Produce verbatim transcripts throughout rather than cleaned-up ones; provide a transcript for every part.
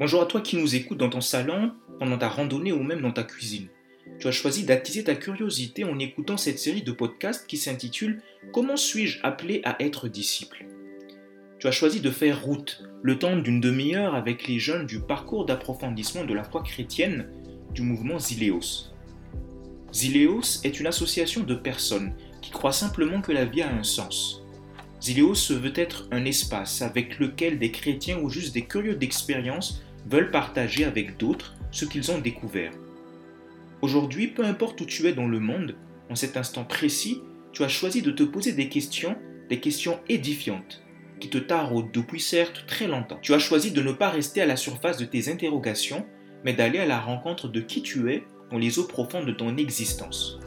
Bonjour à toi qui nous écoutes dans ton salon, pendant ta randonnée ou même dans ta cuisine. Tu as choisi d'attiser ta curiosité en écoutant cette série de podcasts qui s'intitule « Comment suis-je appelé à être disciple ?» Tu as choisi de faire route, le temps d'une demi-heure avec les jeunes du parcours d'approfondissement de la foi chrétienne du mouvement Zileos. Zileos est une association de personnes qui croient simplement que la vie a un sens. Zileos veut être un espace avec lequel des chrétiens ou juste des curieux d'expérience veulent partager avec d'autres ce qu'ils ont découvert. Aujourd'hui, peu importe où tu es dans le monde, en cet instant précis, tu as choisi de te poser des questions, des questions édifiantes, qui te taraudent depuis certes très longtemps. Tu as choisi de ne pas rester à la surface de tes interrogations, mais d'aller à la rencontre de qui tu es dans les eaux profondes de ton existence.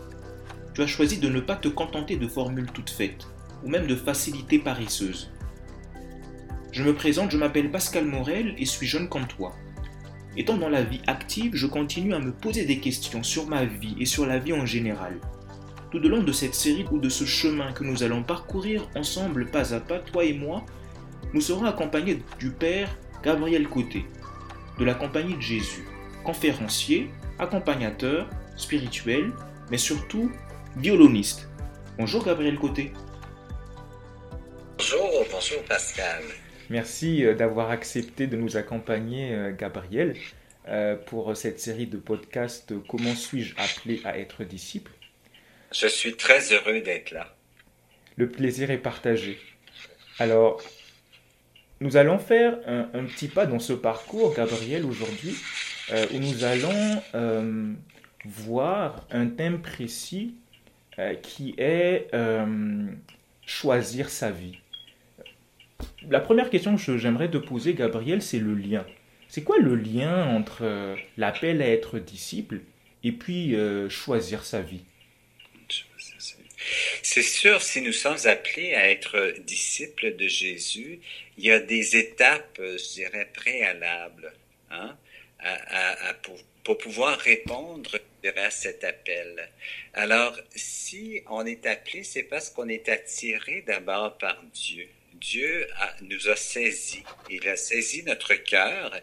Tu as choisi de ne pas te contenter de formules toutes faites, ou même de facilités paresseuses. Je me présente, je m'appelle Pascal Morel et suis jeune comme toi. Étant dans la vie active, je continue à me poser des questions sur ma vie et sur la vie en général. Tout au long de cette série ou de ce chemin que nous allons parcourir ensemble pas à pas, toi et moi, nous serons accompagnés du Père Gabriel Côté, de la Compagnie de Jésus, conférencier, accompagnateur, spirituel, mais surtout violoniste. Bonjour Gabriel Côté. Bonjour, bonjour Pascal. Merci d'avoir accepté de nous accompagner, Gabriel, pour cette série de podcasts « Comment suis-je appelé à être disciple ?» Je suis très heureux d'être là. Le plaisir est partagé. Alors, nous allons faire un, un petit pas dans ce parcours, Gabriel, aujourd'hui, euh, où nous allons euh, voir un thème précis euh, qui est euh, « Choisir sa vie ». La première question que j'aimerais te poser, Gabriel, c'est le lien. C'est quoi le lien entre euh, l'appel à être disciple et puis euh, choisir sa vie ? C'est sûr, si nous sommes appelés à être disciples de Jésus, il y a des étapes, je dirais, préalables, hein, à, à, à, pour, pour pouvoir répondre à cet appel. Alors, si on est appelé, c'est parce qu'on est attiré d'abord par Dieu. Dieu a, nous a saisis, il a saisi notre cœur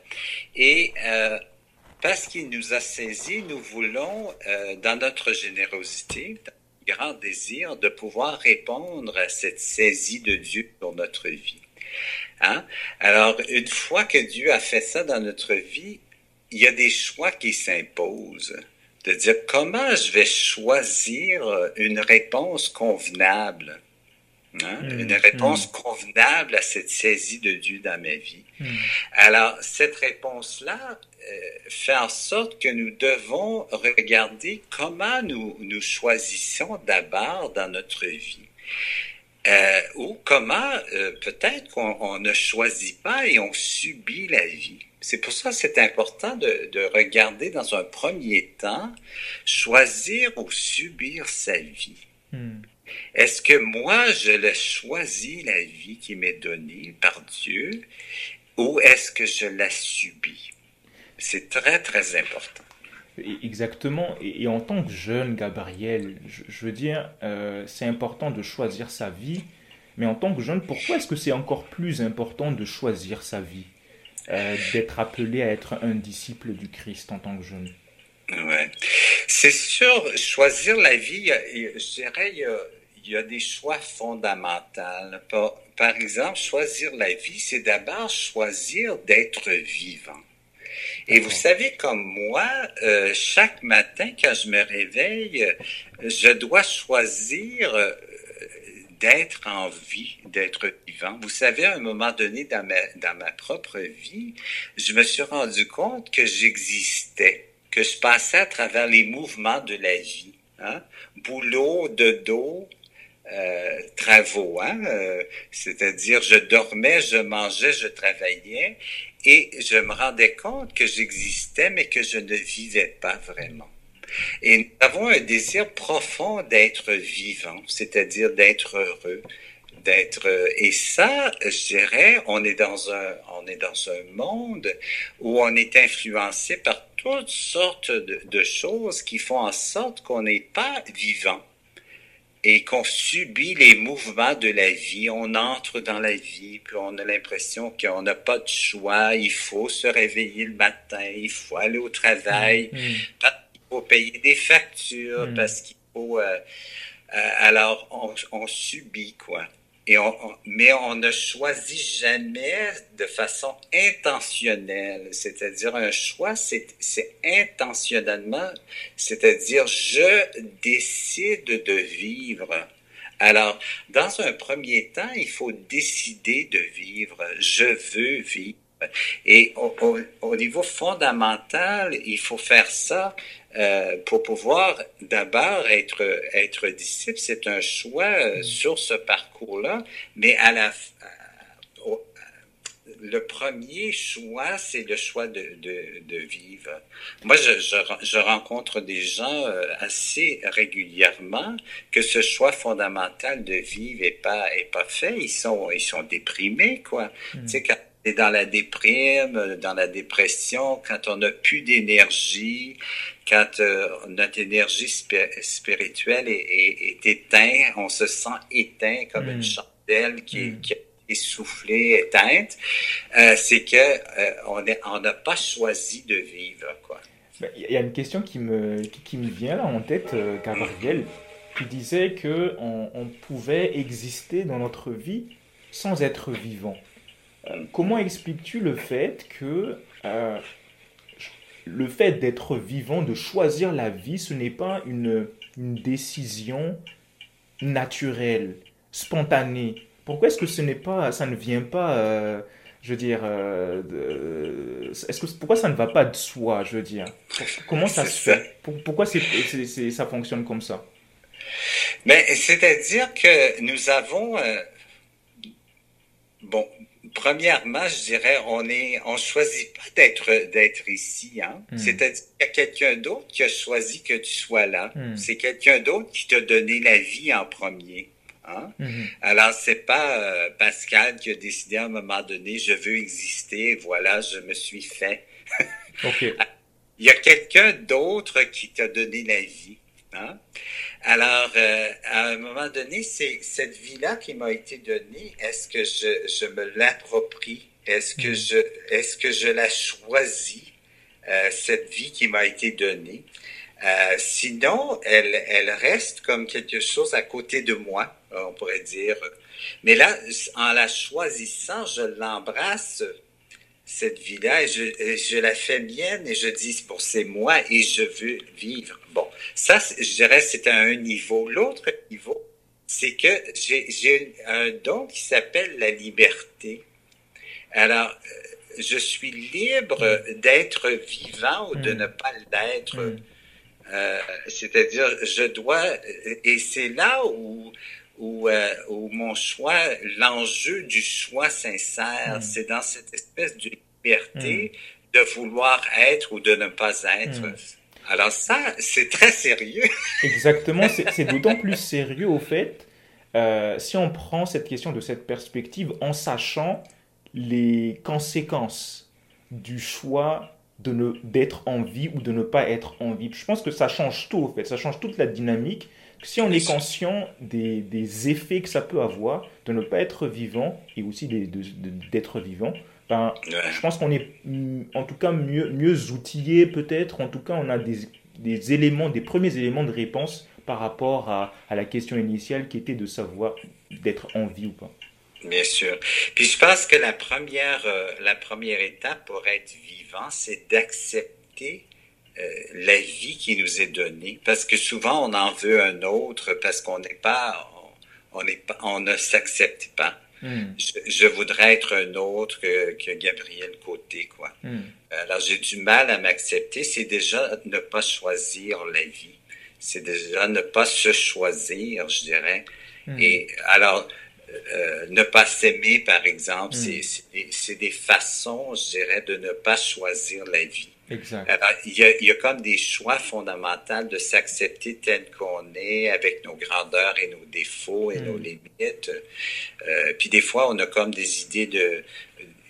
et euh, parce qu'il nous a saisis, nous voulons, euh, dans notre générosité, dans un grand désir de pouvoir répondre à cette saisie de Dieu pour notre vie. Hein? Alors, une fois que Dieu a fait ça dans notre vie, il y a des choix qui s'imposent. De dire comment je vais choisir une réponse convenable. Hein? Mmh, une réponse mmh. convenable à cette saisie de Dieu dans ma vie. Mmh. Alors, cette réponse-là euh, fait en sorte que nous devons regarder comment nous, nous choisissons d'abord dans notre vie. Euh, ou comment euh, peut-être qu'on on ne choisit pas et on subit la vie. C'est pour ça que c'est important de, de regarder dans un premier temps, choisir ou subir sa vie. Mmh. Est-ce que moi, je le choisis, la vie qui m'est donnée par Dieu, ou est-ce que je la subis? C'est très, très important. Exactement. Et, et en tant que jeune, Gabriel, je, je veux dire, euh, c'est important de choisir sa vie, mais en tant que jeune, pourquoi est-ce que c'est encore plus important de choisir sa vie, euh, d'être appelé à être un disciple du Christ en tant que jeune? Ouais. C'est sûr, choisir la vie, je dirais, il y a, il y a des choix fondamentaux. Par, par exemple, choisir la vie, c'est d'abord choisir d'être vivant. Et vous savez, comme moi, euh, chaque matin, quand je me réveille, je dois choisir euh, d'être en vie, d'être vivant. Vous savez, à un moment donné, dans ma, dans ma propre vie, je me suis rendu compte que j'existais. Que je passais à travers les mouvements de la vie, hein? Boulot, dodo, euh, travaux, hein? euh, c'est-à-dire je dormais, je mangeais, je travaillais, et je me rendais compte que j'existais, mais que je ne vivais pas vraiment. Et nous avons un désir profond d'être vivant, c'est-à-dire d'être heureux, d'être, et ça, je dirais, on est dans un, on est dans un monde où on est influencé par toutes sortes de, de choses qui font en sorte qu'on n'est pas vivant. et qu'on subit les mouvements de la vie, on entre dans la vie, puis on a l'impression qu'on n'a pas de choix, il faut se réveiller le matin, il faut aller au travail, mmh. parce qu'il faut payer des factures, mmh. parce qu'il faut... Euh, euh, alors, on, on subit, quoi. Et on, on, mais on ne choisit jamais de façon intentionnelle, c'est-à-dire un choix, c'est, c'est intentionnellement, c'est-à-dire je décide de vivre. Alors, dans un premier temps, il faut décider de vivre, je veux vivre. Et au, au, au niveau fondamental, il faut faire ça euh, pour pouvoir d'abord être, être disciple. C'est un choix euh, sur ce parcours-là, mais à la, euh, au, le premier choix, c'est le choix de, de, de vivre. Moi, je, je, je rencontre des gens euh, assez régulièrement que ce choix fondamental de vivre n'est pas, est pas fait. Ils sont, ils sont déprimés, quoi. Mmh. Tu sais, quand c'est dans la déprime, dans la dépression, quand on n'a plus d'énergie, quand euh, notre énergie spir- spirituelle est, est, est éteinte, on se sent éteint comme mmh. une chandelle qui, mmh. qui est soufflée, éteinte, euh, c'est que euh, on est, on n'a pas choisi de vivre, quoi. Il y a une question qui me, qui, qui me vient là en tête, Gabriel. Tu disais que on, on pouvait exister dans notre vie sans être vivant. Comment expliques-tu le fait que euh, le fait d'être vivant, de choisir la vie, ce n'est pas une, une décision naturelle, spontanée? Pourquoi est-ce que ce n'est pas, ça ne vient pas, euh, je veux dire, euh, de, est-ce que, pourquoi ça ne va pas de soi, je veux dire? Comment ça se fait? Pourquoi c'est, c'est, c'est, ça fonctionne comme ça? Mais c'est-à-dire que nous avons, euh, bon. Premièrement, je dirais, on est, on choisit pas d'être, d'être ici, hein. Mm. C'est-à-dire qu'il y a quelqu'un d'autre qui a choisi que tu sois là. Mm. C'est quelqu'un d'autre qui t'a donné la vie en premier, hein. Mm-hmm. Alors, c'est pas euh, Pascal qui a décidé à un moment donné, je veux exister, voilà, je me suis fait. Okay. Il y a quelqu'un d'autre qui t'a donné la vie. Hein? Alors, euh, à un moment donné, c'est cette vie-là qui m'a été donnée, est-ce que je, je me l'approprie? Est-ce que je, est-ce que je la choisis, euh, cette vie qui m'a été donnée? Euh, sinon, elle, elle reste comme quelque chose à côté de moi, on pourrait dire. Mais là, en la choisissant, je l'embrasse, cette vie-là, et je, et je la fais mienne, et je dis, bon, c'est moi, et je veux vivre. Bon, ça, je dirais, c'est à un niveau. L'autre niveau, c'est que j'ai, j'ai un don qui s'appelle la liberté. Alors, je suis libre d'être vivant ou de ne pas l'être. Mm. Euh, c'est-à-dire, je dois... Et c'est là où... Où, euh, où mon choix, l'enjeu du choix sincère, mmh. c'est dans cette espèce de liberté mmh. de vouloir être ou de ne pas être. Mmh. Alors ça, c'est très sérieux. Exactement, c'est, c'est d'autant plus sérieux au fait, euh, si on prend cette question de cette perspective en sachant les conséquences du choix de ne, d'être en vie ou de ne pas être en vie. Je pense que ça change tout au fait, ça change toute la dynamique. Si on est conscient des, des effets que ça peut avoir de ne pas être vivant et aussi de, de, de, d'être vivant, ben, je pense qu'on est en tout cas mieux, mieux outillé peut-être. En tout cas, on a des, des éléments, des premiers éléments de réponse par rapport à, à la question initiale qui était de savoir d'être en vie ou pas. Bien sûr. Puis je pense que la première, euh, la première étape pour être vivant, c'est d'accepter Euh, la vie qui nous est donnée, parce que souvent on en veut un autre, parce qu'on n'est pas, on n'est pas, on ne s'accepte pas. Mm. Je, je voudrais être un autre que, que Gabriel Côté, quoi. Mm. Alors j'ai du mal à m'accepter, c'est déjà ne pas choisir la vie, c'est déjà ne pas se choisir, je dirais. Mm. Et alors euh, ne pas s'aimer, par exemple, mm. c'est, c'est, des, c'est des façons, je dirais, de ne pas choisir la vie. Exact. Alors, il y a, il y a comme des choix fondamentaux de s'accepter tel qu'on est, avec nos grandeurs et nos défauts et mmh. nos limites. Euh, puis des fois, on a comme des idées de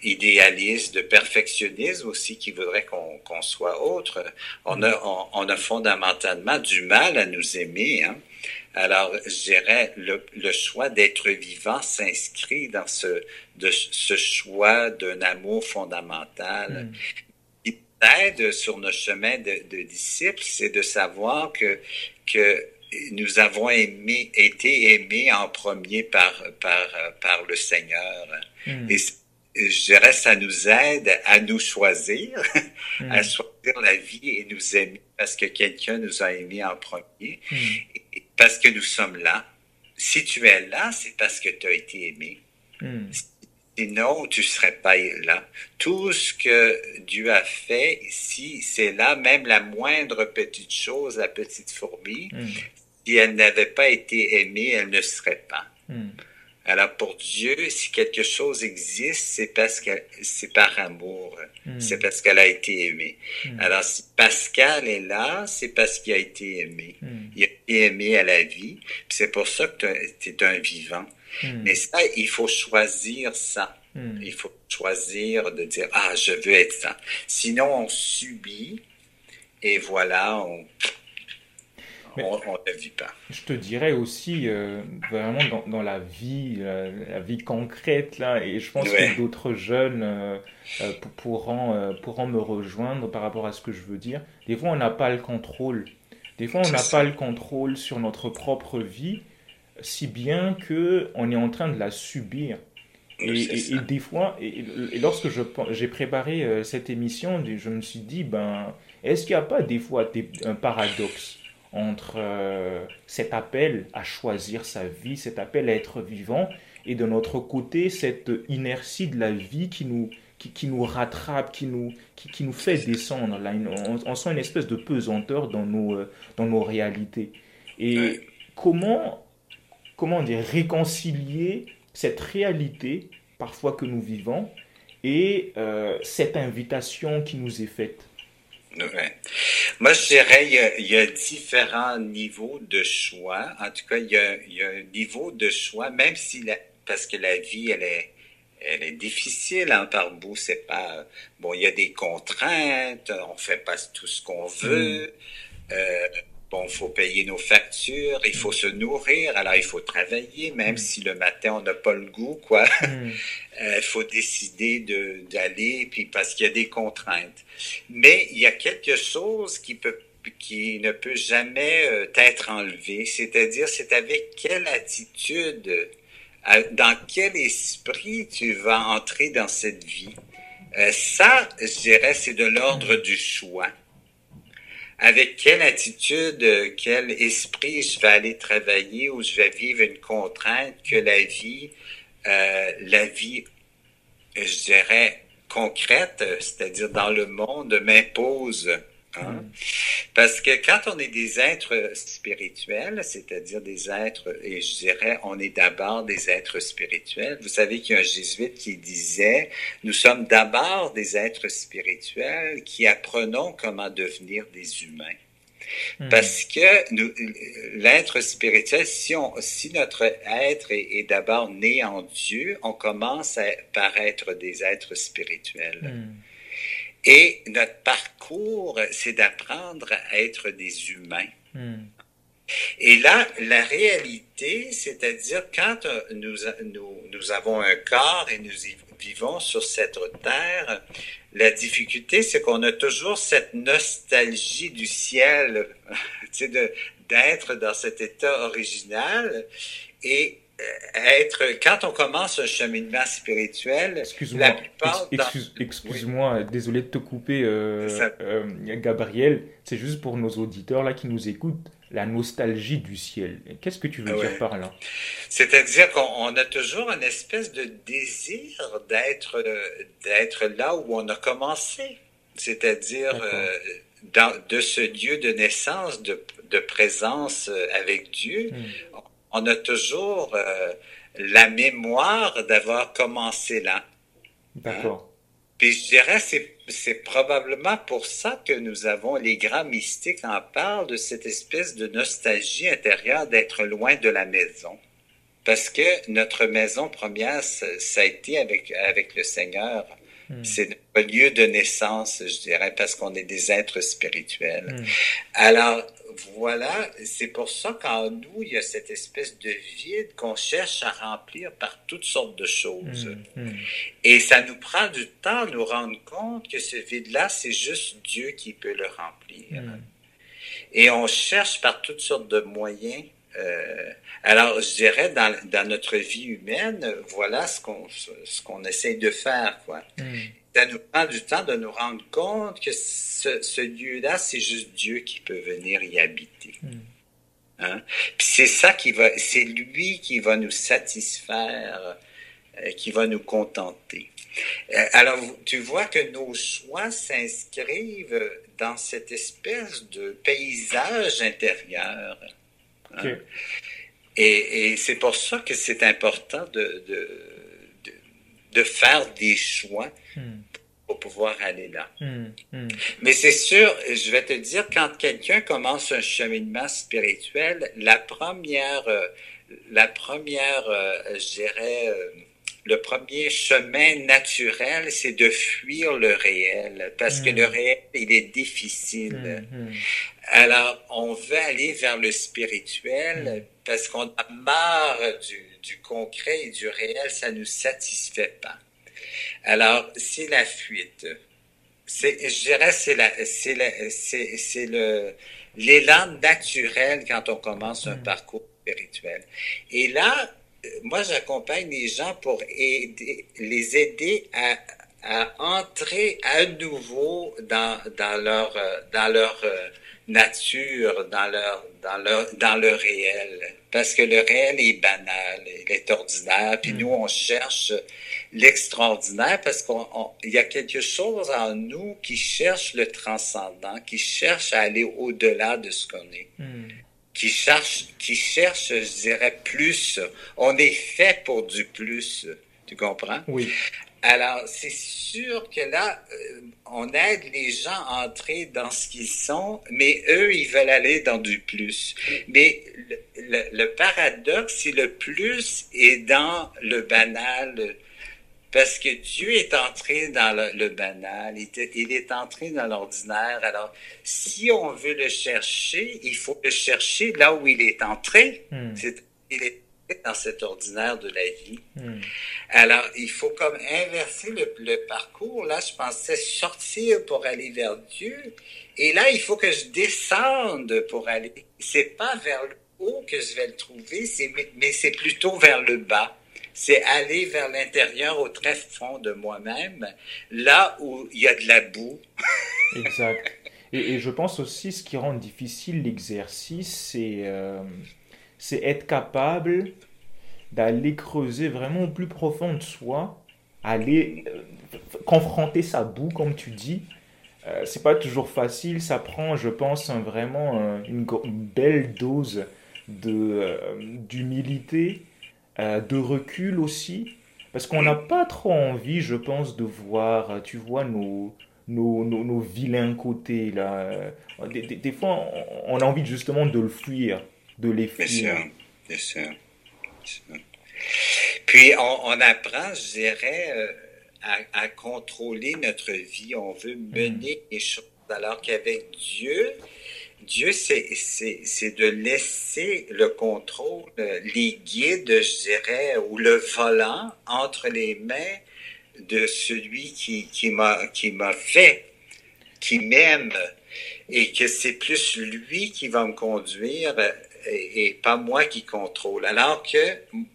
idéalistes, de perfectionnisme aussi, qui voudraient qu'on, qu'on soit autre. On mmh. a, on, on a fondamentalement du mal à nous aimer, hein. Alors, je dirais, le, le choix d'être vivant s'inscrit dans ce, de, ce choix d'un amour fondamental. Mm. Qui aide sur notre chemin de, de disciples, c'est de savoir que, que nous avons aimé, été aimés en premier par, par, par le Seigneur. Mm. Et je dirais, ça nous aide à nous choisir, mm. à choisir la vie et nous aimer parce que quelqu'un nous a aimés en premier. Mm. Et parce que nous sommes là. Si tu es là, c'est parce que tu as été aimé. Mm. Sinon, tu ne serais pas là. Tout ce que Dieu a fait, si c'est là, même la moindre petite chose, la petite fourmi, mm. si elle n'avait pas été aimée, elle ne serait pas. Mm. Alors, pour Dieu, si quelque chose existe, c'est parce que c'est par amour. Mm. C'est parce qu'elle a été aimée. Mm. Alors, si Pascal est là, c'est parce qu'il a été aimé. Mm. Il a été aimé à la vie. Puis c'est pour ça que tu es un vivant. Mm. Mais ça, il faut choisir ça. Mm. Il faut choisir de dire, ah, je veux être ça. Sinon, on subit et voilà, on... Mais on ne la vit pas. Je te dirais aussi, euh, vraiment dans, dans la vie, la, la vie concrète, là, et je pense ouais. que d'autres jeunes euh, euh, pourront, euh, pourront me rejoindre par rapport à ce que je veux dire. Des fois, on n'a pas le contrôle. Des fois, on n'a pas le contrôle sur notre propre vie, si bien qu'on est en train de la subir. Et, et, et des fois, et, et lorsque je, j'ai préparé euh, cette émission, je me suis dit, ben, est-ce qu'il n'y a pas des fois des, un paradoxe entre euh, cet appel à choisir sa vie, cet appel à être vivant, et de notre côté, cette inertie de la vie qui nous, qui, qui nous rattrape, qui nous, qui, qui nous fait descendre. Là, on, on sent une espèce de pesanteur dans nos, euh, dans nos réalités. Et oui. comment, comment dire, réconcilier cette réalité, parfois que nous vivons, et euh, cette invitation qui nous est faite? Ouais. Moi, je dirais, il y, a, il y a différents niveaux de choix. En tout cas, il y a, il y a un niveau de choix, même si, la, parce que la vie, elle est, elle est difficile, hein, par bout. C'est pas, bon, il y a des contraintes, on fait pas tout ce qu'on veut. Mm. Euh, bon, il faut payer nos factures, il faut mm. se nourrir, alors il faut travailler, même mm. si le matin, on n'a pas le goût, quoi. Il mm. euh, faut décider de, d'aller, puis parce qu'il y a des contraintes. Mais il y a quelque chose qui, peut, qui ne peut jamais euh, t'être enlevé, c'est-à-dire, c'est avec quelle attitude, à, dans quel esprit tu vas entrer dans cette vie. Euh, ça, je dirais, c'est de l'ordre du choix. Avec quelle attitude, quel esprit je vais aller travailler ou je vais vivre une contrainte que la vie, euh, la vie, je dirais, concrète, c'est-à-dire dans le monde, m'impose. Hein? Mm. Parce que quand on est des êtres spirituels, c'est-à-dire des êtres, et je dirais, on est d'abord des êtres spirituels. Vous savez qu'il y a un jésuite qui disait, nous sommes d'abord des êtres spirituels qui apprenons comment devenir des humains. Mm. Parce que nous, l'être spirituel, si, on, si notre être est, est d'abord né en Dieu, on commence à, par être des êtres spirituels. Mm. Et notre parcours, c'est d'apprendre à être des humains. Mm. Et là, la réalité, c'est-à-dire quand nous, nous, nous avons un corps et nous y vivons sur cette terre, la difficulté, c'est qu'on a toujours cette nostalgie du ciel, tu sais, de, d'être dans cet état original et être, quand on commence un cheminement spirituel, excuse-moi, la plupart... Excuse, dans... Excuse-moi, oui. Désolé de te couper, euh, euh, Gabriel, c'est juste pour nos auditeurs là, qui nous écoutent, la nostalgie du ciel. Qu'est-ce que tu veux ouais. dire par là? C'est-à-dire qu'on on a toujours une espèce de désir d'être, d'être là où on a commencé, c'est-à-dire euh, dans, de ce lieu de naissance, de, de présence avec Dieu. Mm. On a toujours euh, la mémoire d'avoir commencé là. D'accord. Hein? Puis je dirais, c'est, c'est probablement pour ça que nous avons, les grands mystiques en parlent, de cette espèce de nostalgie intérieure d'être loin de la maison. Parce que notre maison première, ça a été avec, avec le Seigneur. Mm. C'est notre lieu de naissance, je dirais, parce qu'on est des êtres spirituels. Mm. Alors, voilà, c'est pour ça qu'en nous, il y a cette espèce de vide qu'on cherche à remplir par toutes sortes de choses. Mmh, mmh. Et ça nous prend du temps de nous rendre compte que ce vide-là, c'est juste Dieu qui peut le remplir. Mmh. Et on cherche par toutes sortes de moyens. Euh, alors, je dirais, dans, dans notre vie humaine, voilà ce qu'on, ce qu'on essaye de faire, quoi. Mmh. Ça nous prend du temps de nous rendre compte que ce, ce lieu-là, c'est juste Dieu qui peut venir y habiter. Mm. Hein? Puis c'est ça qui va, c'est lui qui va nous satisfaire, euh, qui va nous contenter. Euh, alors, tu vois que nos choix s'inscrivent dans cette espèce de paysage intérieur. Hein? Okay. Et, et c'est pour ça que c'est important de... de de faire des choix mm. pour pouvoir aller là. Mm. Mm. Mais c'est sûr, je vais te dire, quand quelqu'un commence un cheminement spirituel, la première, euh, la première, euh, je dirais, euh, le premier chemin naturel, c'est de fuir le réel, parce mm. que le réel, il est difficile. Mm. Mm. Alors, on veut aller vers le spirituel, mm. parce qu'on a marre du du concret et du réel, ça ne nous satisfait pas. Alors, c'est la fuite. C'est, je dirais, c'est, la, c'est, la, c'est, c'est le, l'élan naturel quand on commence un mmh. parcours spirituel. Et là, moi, j'accompagne les gens pour aider, les aider à, à entrer à nouveau dans, dans leur, dans leur nature, dans leur, dans leur, dans le réel. Parce que le réel est banal, il est ordinaire, puis mm. nous, on cherche l'extraordinaire parce qu'il y a quelque chose en nous qui cherche le transcendant, qui cherche à aller au-delà de ce qu'on est, mm. qui cherche, qui cherche, je dirais, plus. On est fait pour du plus, tu comprends? Oui. Alors, c'est sûr que là, on aide les gens à entrer dans ce qu'ils sont, mais eux, ils veulent aller dans du plus. Mais le, le, le paradoxe, c'est le plus est dans le banal, parce que Dieu est entré dans le, le banal, il, il est entré dans l'ordinaire. Alors, si on veut le chercher, il faut le chercher là où il est entré. Mm. C'est, il est dans cet ordinaire de la vie. Mm. Alors, il faut comme inverser le, le parcours. Là, je pensais sortir pour aller vers Dieu. Et là, il faut que je descende pour aller. C'est pas vers le haut que je vais le trouver, c'est, mais c'est plutôt vers le bas. C'est aller vers l'intérieur, au très fond de moi-même, là où il y a de la boue. Exact. Et, et je pense aussi, ce qui rend difficile l'exercice, c'est... Euh... c'est être capable d'aller creuser vraiment au plus profond de soi, aller euh, confronter sa boue, comme tu dis. Euh, c'est pas toujours facile, ça prend, je pense, un, vraiment un, une, une belle dose de, euh, d'humilité, euh, de recul aussi, parce qu'on n'a pas trop envie, je pense, de voir, tu vois, nos... Nos, nos, nos vilains côtés, là. Des, des, des fois, on a envie justement de le fuir, de les fuir. Bien sûr, bien sûr. Bien sûr. Puis, on, on apprend, je dirais, euh, à, à contrôler notre vie. On veut mener les choses, alors qu'avec Dieu, Dieu, c'est, c'est, c'est de laisser le contrôle, les guides, je dirais, ou le volant entre les mains de celui qui, qui m'a, qui m'a fait, qui m'aime, et que c'est plus lui qui va me conduire et, et pas moi qui contrôle. Alors que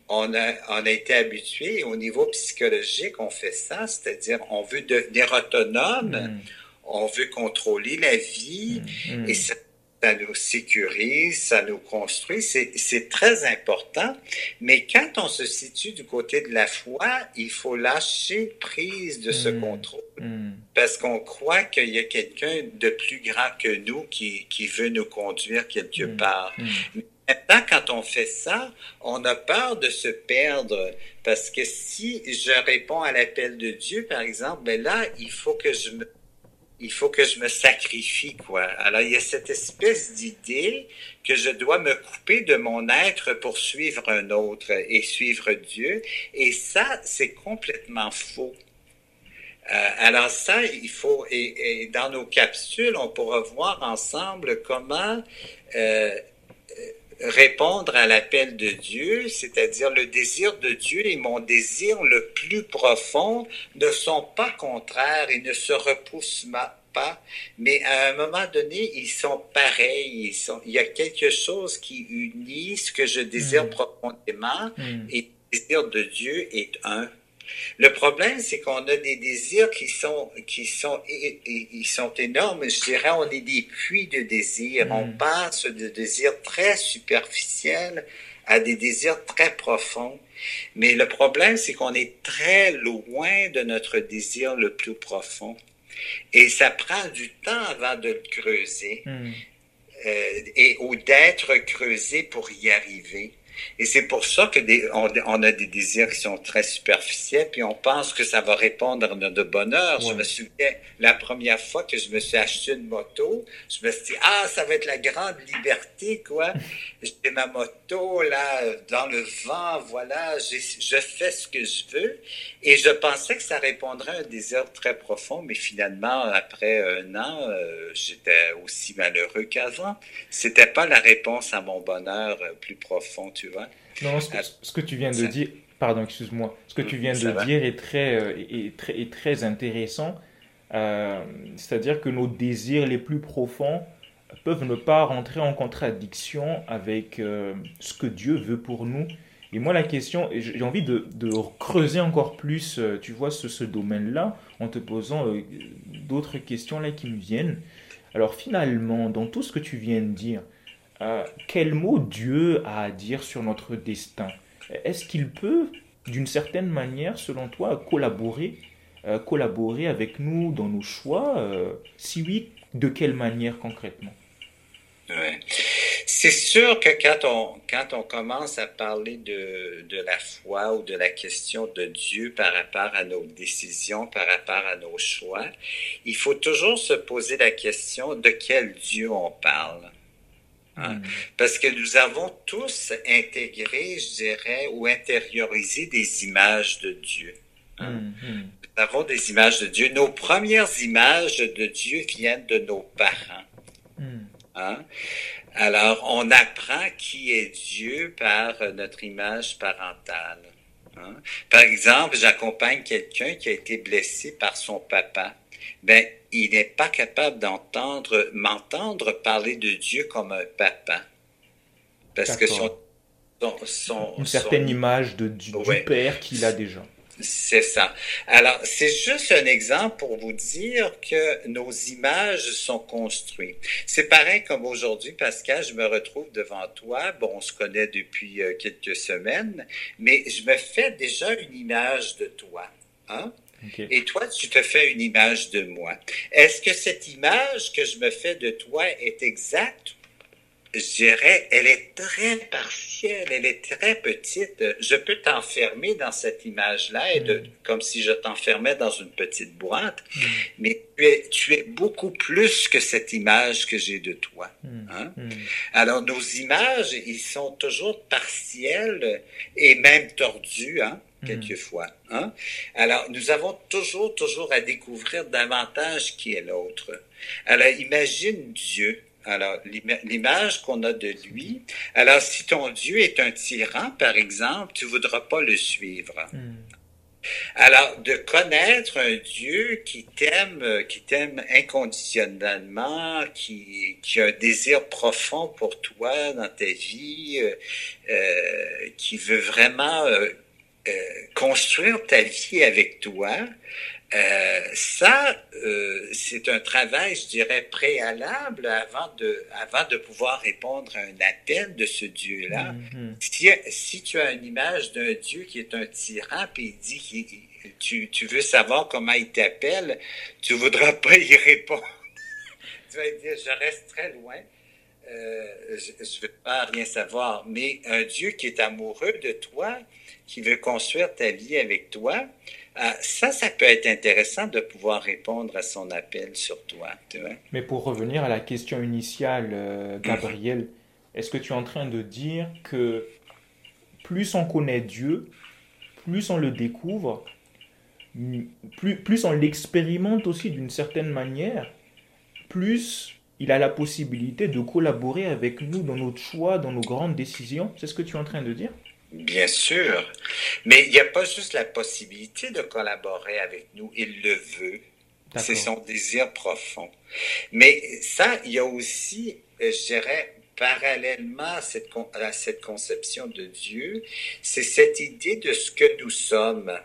on a, on a été habitué, au niveau psychologique, on fait ça, c'est-à-dire on veut devenir autonome, mmh. on veut contrôler la vie, mmh. et ça, ça nous sécurise, ça nous construit, c'est, c'est très important. Mais quand on se situe du côté de la foi, il faut lâcher prise de ce mmh, contrôle, mmh. parce qu'on croit qu'il y a quelqu'un de plus grand que nous qui, qui veut nous conduire quelque mmh, part. Mmh. Maintenant, quand on fait ça, on a peur de se perdre, parce que si je réponds à l'appel de Dieu, par exemple, ben là, il faut que je me il faut que je me sacrifie, quoi. Alors, il y a cette espèce d'idée que je dois me couper de mon être pour suivre un autre et suivre Dieu. Et ça, c'est complètement faux. Euh, alors ça, il faut, et, et dans nos capsules, on pourra voir ensemble comment euh, répondre à l'appel de Dieu, c'est-à-dire le désir de Dieu et mon désir le plus profond ne sont pas contraires et ne se repoussent pas, mais à un moment donné, ils sont pareils, ils sont, il y a quelque chose qui unit ce que je désire mmh. profondément mmh. et le désir de Dieu est un. Le problème, c'est qu'on a des désirs qui sont, qui sont, ils sont énormes. Je dirais, on est des puits de désirs. Mmh. On passe de désirs très superficiels à des désirs très profonds. Mais le problème, c'est qu'on est très loin de notre désir le plus profond. Et ça prend du temps avant de le creuser. Mmh. Euh, et, ou d'être creusé pour y arriver. Et c'est pour ça que des, on, on a des désirs qui sont très superficiels, puis on pense que ça va répondre à notre bonheur. Ouais. Je me souviens, la première fois que je me suis acheté une moto, je me suis dit, ah, ça va être la grande liberté, quoi. J'ai ma moto, là, dans le vent, voilà, j'ai, je fais ce que je veux. Et je pensais que ça répondrait à un désir très profond, mais finalement, après un an, euh, j'étais aussi malheureux qu'avant. C'était pas la réponse à mon bonheur plus profond, tu vois. Non, ce que, ce que tu viens de dire, pardon, excuse-moi, ce que tu viens de Ça dire est très, est très, est très intéressant, euh, c'est-à-dire que nos désirs les plus profonds peuvent ne pas rentrer en contradiction avec euh, ce que Dieu veut pour nous. Et moi, la question, j'ai envie de, de creuser encore plus, tu vois, ce, ce domaine-là, en te posant euh, d'autres questions là qui me viennent. Alors finalement, dans tout ce que tu viens de dire, Euh, quel mot Dieu a à dire sur notre destin? Est-ce qu'il peut, d'une certaine manière, selon toi, collaborer, euh, collaborer avec nous dans nos choix? Euh, si oui, de quelle manière concrètement? Ouais. C'est sûr que quand on, quand on commence à parler de, de la foi ou de la question de Dieu par rapport à nos décisions, par rapport à nos choix, il faut toujours se poser la question de quel Dieu on parle. Parce que nous avons tous intégré, je dirais, ou intériorisé des images de Dieu. Mm-hmm. Nous avons des images de Dieu. Nos premières images de Dieu viennent de nos parents. Mm. Hein? Alors, on apprend qui est Dieu par notre image parentale. Hein? Par exemple, j'accompagne quelqu'un qui a été blessé par son papa. Ben, il n'est pas capable d'entendre, m'entendre parler de Dieu comme un papa. Parce D'accord. que son, son, son... Une certaine son, image de, du, ouais. du père qu'il a déjà. C'est ça. Alors, c'est juste un exemple pour vous dire que nos images sont construites. C'est pareil comme aujourd'hui, Pascal, je me retrouve devant toi. Bon, on se connaît depuis quelques semaines, mais je me fais déjà une image de toi. Hein? Okay. Et toi, tu te fais une image de moi. Est-ce que cette image que je me fais de toi est exacte? Je dirais, elle est très partielle, elle est très petite. Je peux t'enfermer dans cette image-là, et de, comme si je t'enfermais dans une petite boîte, mm. mais tu es, tu es beaucoup plus que cette image que j'ai de toi. Hein? Mm. Alors, nos images, ils sont toujours partielles et même tordues, hein? quelquefois. Hein? Alors, nous avons toujours, toujours à découvrir davantage qui est l'autre. Alors, imagine Dieu. Alors, l'ima- l'image qu'on a de lui. Alors, si ton Dieu est un tyran, par exemple, tu voudras pas le suivre. Mm. Alors, de connaître un Dieu qui t'aime, qui t'aime inconditionnellement, qui, qui a un désir profond pour toi dans ta vie, euh, qui veut vraiment... Euh, Euh, construire ta vie avec toi, euh, ça, euh, c'est un travail, je dirais, préalable avant de, avant de pouvoir répondre à un appel de ce Dieu-là. Mm-hmm. Si, si tu as une image d'un Dieu qui est un tyran, puis il dit qu'il, tu, tu veux savoir comment il t'appelle, tu voudras pas y répondre. Tu vas dire, je reste très loin. Euh, je ne veux pas rien savoir, mais un Dieu qui est amoureux de toi, qui veut construire ta vie avec toi, euh, ça, ça peut être intéressant de pouvoir répondre à son appel sur toi. Tu vois? Mais pour revenir à la question initiale, euh, Gabriel, est-ce que tu es en train de dire que plus on connaît Dieu, plus on le découvre, plus, plus on l'expérimente aussi d'une certaine manière, plus il a la possibilité de collaborer avec nous dans notre choix, dans nos grandes décisions. C'est ce que tu es en train de dire? Bien sûr. Mais il n'y a pas juste la possibilité de collaborer avec nous. Il le veut. D'accord. C'est son désir profond. Mais ça, il y a aussi, je dirais, parallèlement à cette, con- à cette conception de Dieu, c'est cette idée de ce que nous sommes.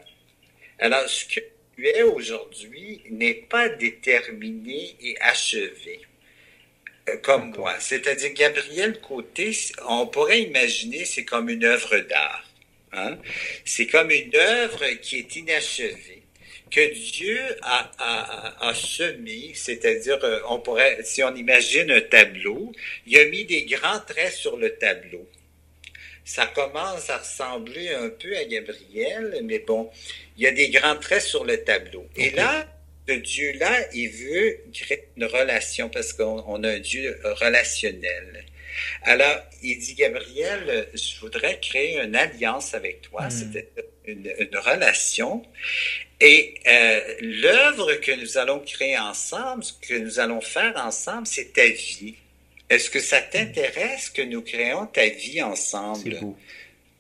Alors, ce que tu es aujourd'hui n'est pas déterminé et achevé, euh, comme D'accord. moi. C'est-à-dire, Gabriel Côté, on pourrait imaginer, c'est comme une œuvre d'art. Hein? C'est comme une œuvre qui est inachevée, que Dieu a, a, a semé, c'est-à-dire, on pourrait, si on imagine un tableau, il a mis des grands traits sur le tableau. Ça commence à ressembler un peu à Gabriel, mais bon, il y a des grands traits sur le tableau. Okay. Et là, ce Dieu-là, il veut créer une relation, parce qu'on on a un Dieu relationnel. Alors, il dit, Gabriel, je voudrais créer une alliance avec toi, mmh. c'est-à-dire une, une relation. Et euh, l'œuvre que nous allons créer ensemble, ce que nous allons faire ensemble, c'est ta vie. Est-ce que ça t'intéresse que nous créons ta vie ensemble? C'est beau.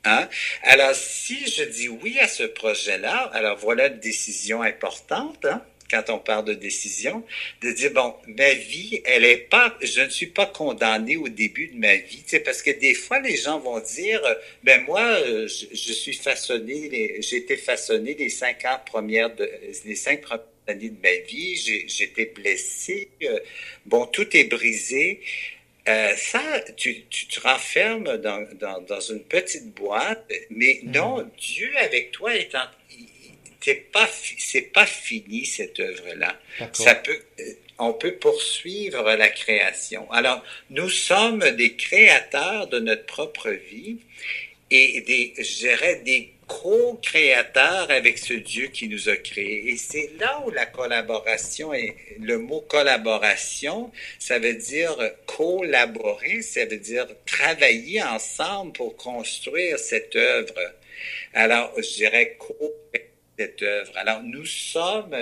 Hein? Alors, si je dis oui à ce projet-là, alors voilà une décision importante, hein, quand on parle de décision, de dire, bon, ma vie, elle est pas, je ne suis pas condamné au début de ma vie, tu sais, parce que des fois, les gens vont dire, ben moi, je, je suis façonné, les, j'ai été façonné les cinq ans premières, de, les cinq premières années de ma vie, j'ai, j'étais blessé, euh, bon, tout est brisé. Euh, ça, tu, tu te renfermes dans, dans, dans une petite boîte, mais non, mmh. Dieu avec toi est en... C'est pas, c'est pas fini, cette œuvre-là. D'accord. Ça peut, on peut poursuivre la création. Alors, nous sommes des créateurs de notre propre vie et des, je dirais, des co-créateurs avec ce Dieu qui nous a créés. Et c'est là où la collaboration est, le mot collaboration, ça veut dire collaborer, ça veut dire travailler ensemble pour construire cette œuvre. Alors, je dirais co-créateur. Cette œuvre. Alors, nous sommes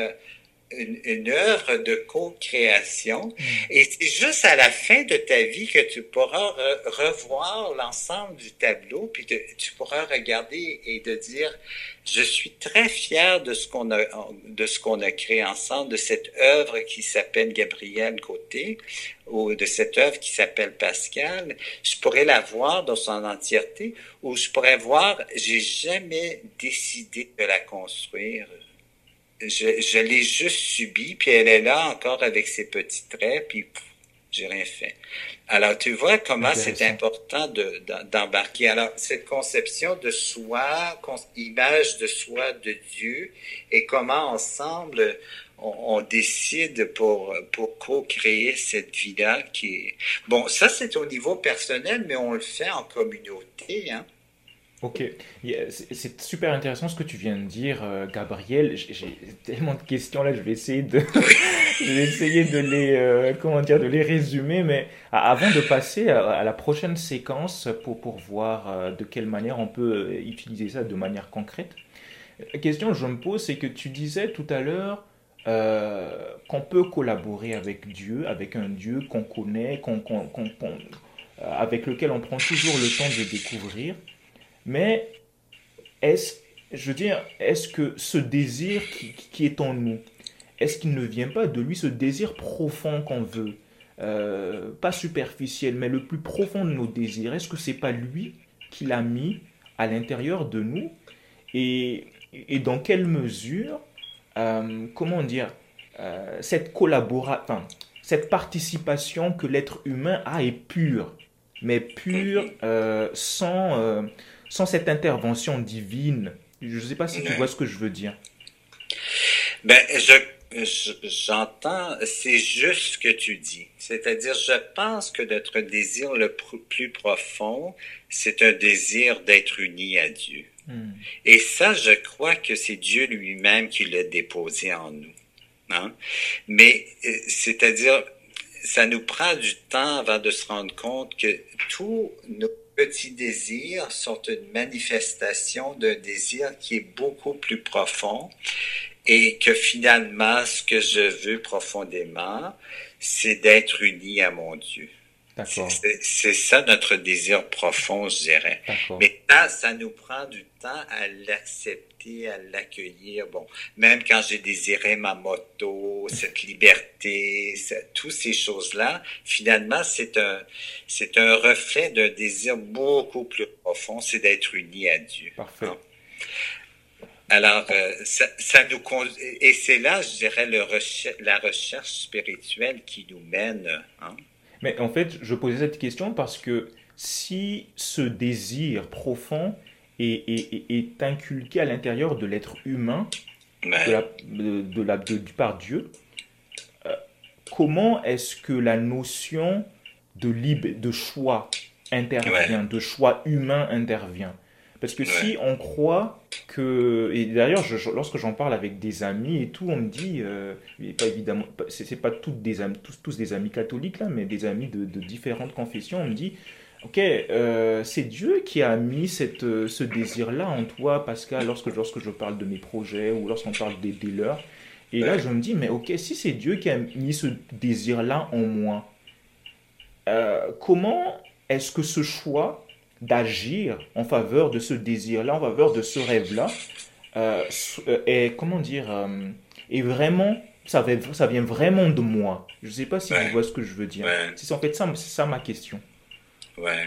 une, une œuvre de co-création et c'est juste à la fin de ta vie que tu pourras re- revoir l'ensemble du tableau puis te, tu pourras regarder et te dire « Je suis très fier de ce qu'on a, de ce qu'on a créé ensemble, de cette œuvre qui s'appelle Gabriel Côté ou de cette œuvre qui s'appelle Pascal. Je pourrais la voir dans son entièreté ou je pourrais voir « J'ai jamais décidé de la construire ». Je, je l'ai juste subie, puis elle est là encore avec ses petits traits, puis pff, j'ai rien fait. Alors, tu vois comment c'est important de, d'embarquer. Alors, cette conception de soi, image de soi, de Dieu, et comment ensemble, on, on décide pour, pour co-créer cette vie-là qui est... Bon, ça, c'est au niveau personnel, mais on le fait en communauté, hein. Ok, c'est super intéressant ce que tu viens de dire, Gabriel. J'ai tellement de questions là, je vais essayer de, je vais essayer de les, euh, comment dire, de les résumer. Mais avant de passer à la prochaine séquence pour pour voir de quelle manière on peut utiliser ça de manière concrète, la question que je me pose, c'est que tu disais tout à l'heure euh, qu'on peut collaborer avec Dieu, avec un Dieu qu'on connaît, qu'on, qu'on, qu'on, qu'on, avec lequel on prend toujours le temps de découvrir. Mais est-ce, je veux dire, est-ce que ce désir qui, qui est en nous, est-ce qu'il ne vient pas de lui, ce désir profond qu'on veut, euh, pas superficiel, mais le plus profond de nos désirs, est-ce que ce n'est pas lui qui l'a mis à l'intérieur de nous et, et dans quelle mesure, euh, comment dire, euh, cette collabora- enfin, cette participation que l'être humain a est pure, mais pure euh, sans... Euh, sans cette intervention divine. Je ne sais pas si tu vois ce que je veux dire. Ben, je, je, j'entends, c'est juste ce que tu dis. C'est-à-dire, je pense que notre désir le pr- plus profond, c'est un désir d'être uni à Dieu. Mm. Et ça, je crois que c'est Dieu lui-même qui l'a déposé en nous. Hein? Mais, c'est-à-dire, ça nous prend du temps avant de se rendre compte que tous nos petits désirs sont une manifestation d'un désir qui est beaucoup plus profond et que finalement, ce que je veux profondément, c'est d'être uni à mon Dieu. D'accord. C'est, c'est ça notre désir profond, je dirais. D'accord. Mais ça, ça nous prend du temps à l'accepter, à l'accueillir. Bon, même quand j'ai désiré ma moto, cette liberté, toutes ces choses-là, finalement, c'est un, c'est un reflet d'un désir beaucoup plus profond, c'est d'être uni à Dieu. Parfait. Hein? Alors, euh, ça, ça nous conduit, et c'est là, je dirais, le recher- la recherche spirituelle qui nous mène. Hein? Mais en fait, je posais cette question parce que si ce désir profond est, est, est inculqué à l'intérieur de l'être humain, ouais. de la, de la, de, de, par Dieu, euh, comment est-ce que la notion de, libre, de choix intervient, ouais. de choix humain intervient ? Parce que ouais. si on croit que... Et d'ailleurs, je, lorsque j'en parle avec des amis et tout, on me dit... Euh, pas évidemment, c'est, c'est pas toutes des amis, tous, tous des amis catholiques, là, mais des amis de, de différentes confessions. On me dit, OK, euh, c'est Dieu qui a mis cette, ce désir-là en toi, Pascal, lorsque, lorsque je parle de mes projets ou lorsqu'on parle des, des leurs. Et là, je me dis, mais OK, si c'est Dieu qui a mis ce désir-là en moi, euh, comment est-ce que ce choix... d'agir en faveur de ce désir-là, en faveur de ce rêve-là, euh, est, comment dire, euh, est vraiment, ça, ça vient vraiment de moi. Je ne sais pas si ouais. vous voyez ce que je veux dire. Ouais. C'est en fait ça, c'est ça ma question. Ouais.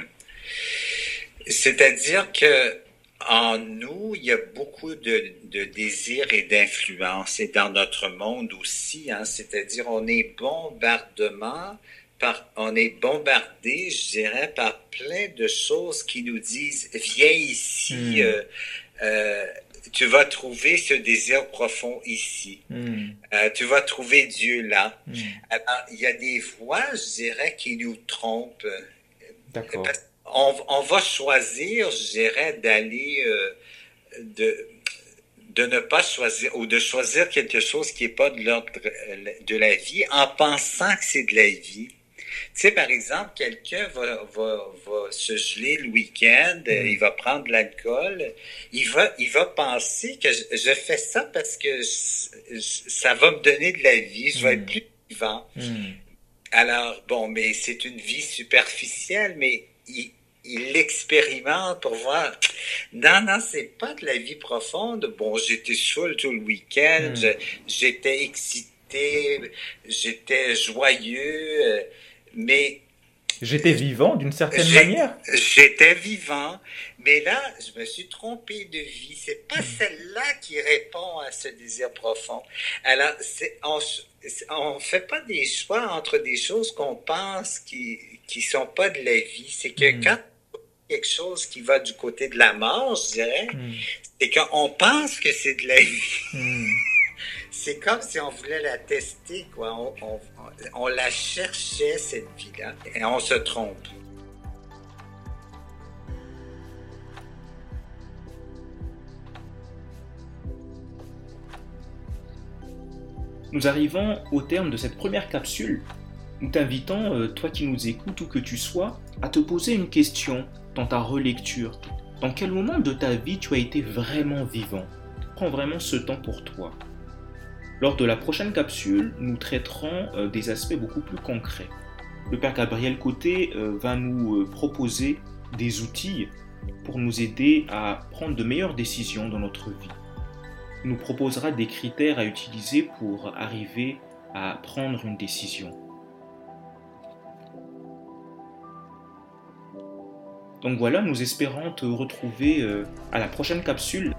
C'est-à-dire que en nous, il y a beaucoup de, de désirs et d'influences, et dans notre monde aussi, hein, c'est-à-dire on est bombardement Par, on est bombardé, je dirais, par plein de choses qui nous disent « Viens ici, mm. euh, euh, tu vas trouver ce désir profond ici, mm. euh, tu vas trouver Dieu là. Mm. » Alors, il y a des voix, je dirais, qui nous trompent. D'accord. On, on va choisir, je dirais, d'aller euh, de... de ne pas choisir ou de choisir quelque chose qui n'est pas de l'ordre de la vie en pensant que c'est de la vie. Tu sais, par exemple, quelqu'un va, va, va se geler le week-end, mm. il va prendre de l'alcool, il va, il va penser que je, je fais ça parce que je, je, ça va me donner de la vie, je mm. vais être plus vivant. Mm. Alors, bon, mais c'est une vie superficielle, mais il... il l'expérimente pour voir. Non, non, c'est pas de la vie profonde. Bon, j'étais saoul tout le week-end, mm. je, j'étais excité, j'étais joyeux, mais... J'étais vivant d'une certaine manière. J'étais vivant, mais là, je me suis trompé de vie. C'est pas celle-là qui répond à ce désir profond. Alors, c'est, on, on fait pas des choix entre des choses qu'on pense qui, qui sont pas de la vie. C'est que mm. quand quelque chose qui va du côté de la mort, je dirais, mm. c'est qu'on pense que c'est de la vie. Mm. C'est comme si on voulait la tester, quoi. On, on, on la cherchait, cette vie-là, et on se trompe. Nous arrivons au terme de cette première capsule. Nous t'invitons, toi qui nous écoutes, où que tu sois, à te poser une question dans ta relecture. Dans quel moment de ta vie tu as été vraiment vivant ? Prends vraiment ce temps pour toi. Lors de la prochaine capsule, nous traiterons euh, des aspects beaucoup plus concrets. Le Père Gabriel Côté euh, va nous euh, proposer des outils pour nous aider à prendre de meilleures décisions dans notre vie. Il nous proposera des critères à utiliser pour arriver à prendre une décision. Donc voilà, nous espérons te retrouver euh, à la prochaine capsule.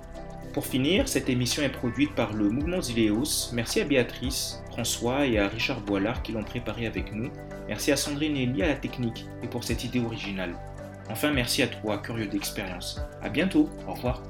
Pour finir, cette émission est produite par le Mouvement Zileos. Merci à Béatrice, François et à Richard Boilard qui l'ont préparée avec nous. Merci à Sandrine et Léa à la technique et pour cette idée originale. Enfin, merci à toi, curieux d'expérience. À bientôt, au revoir.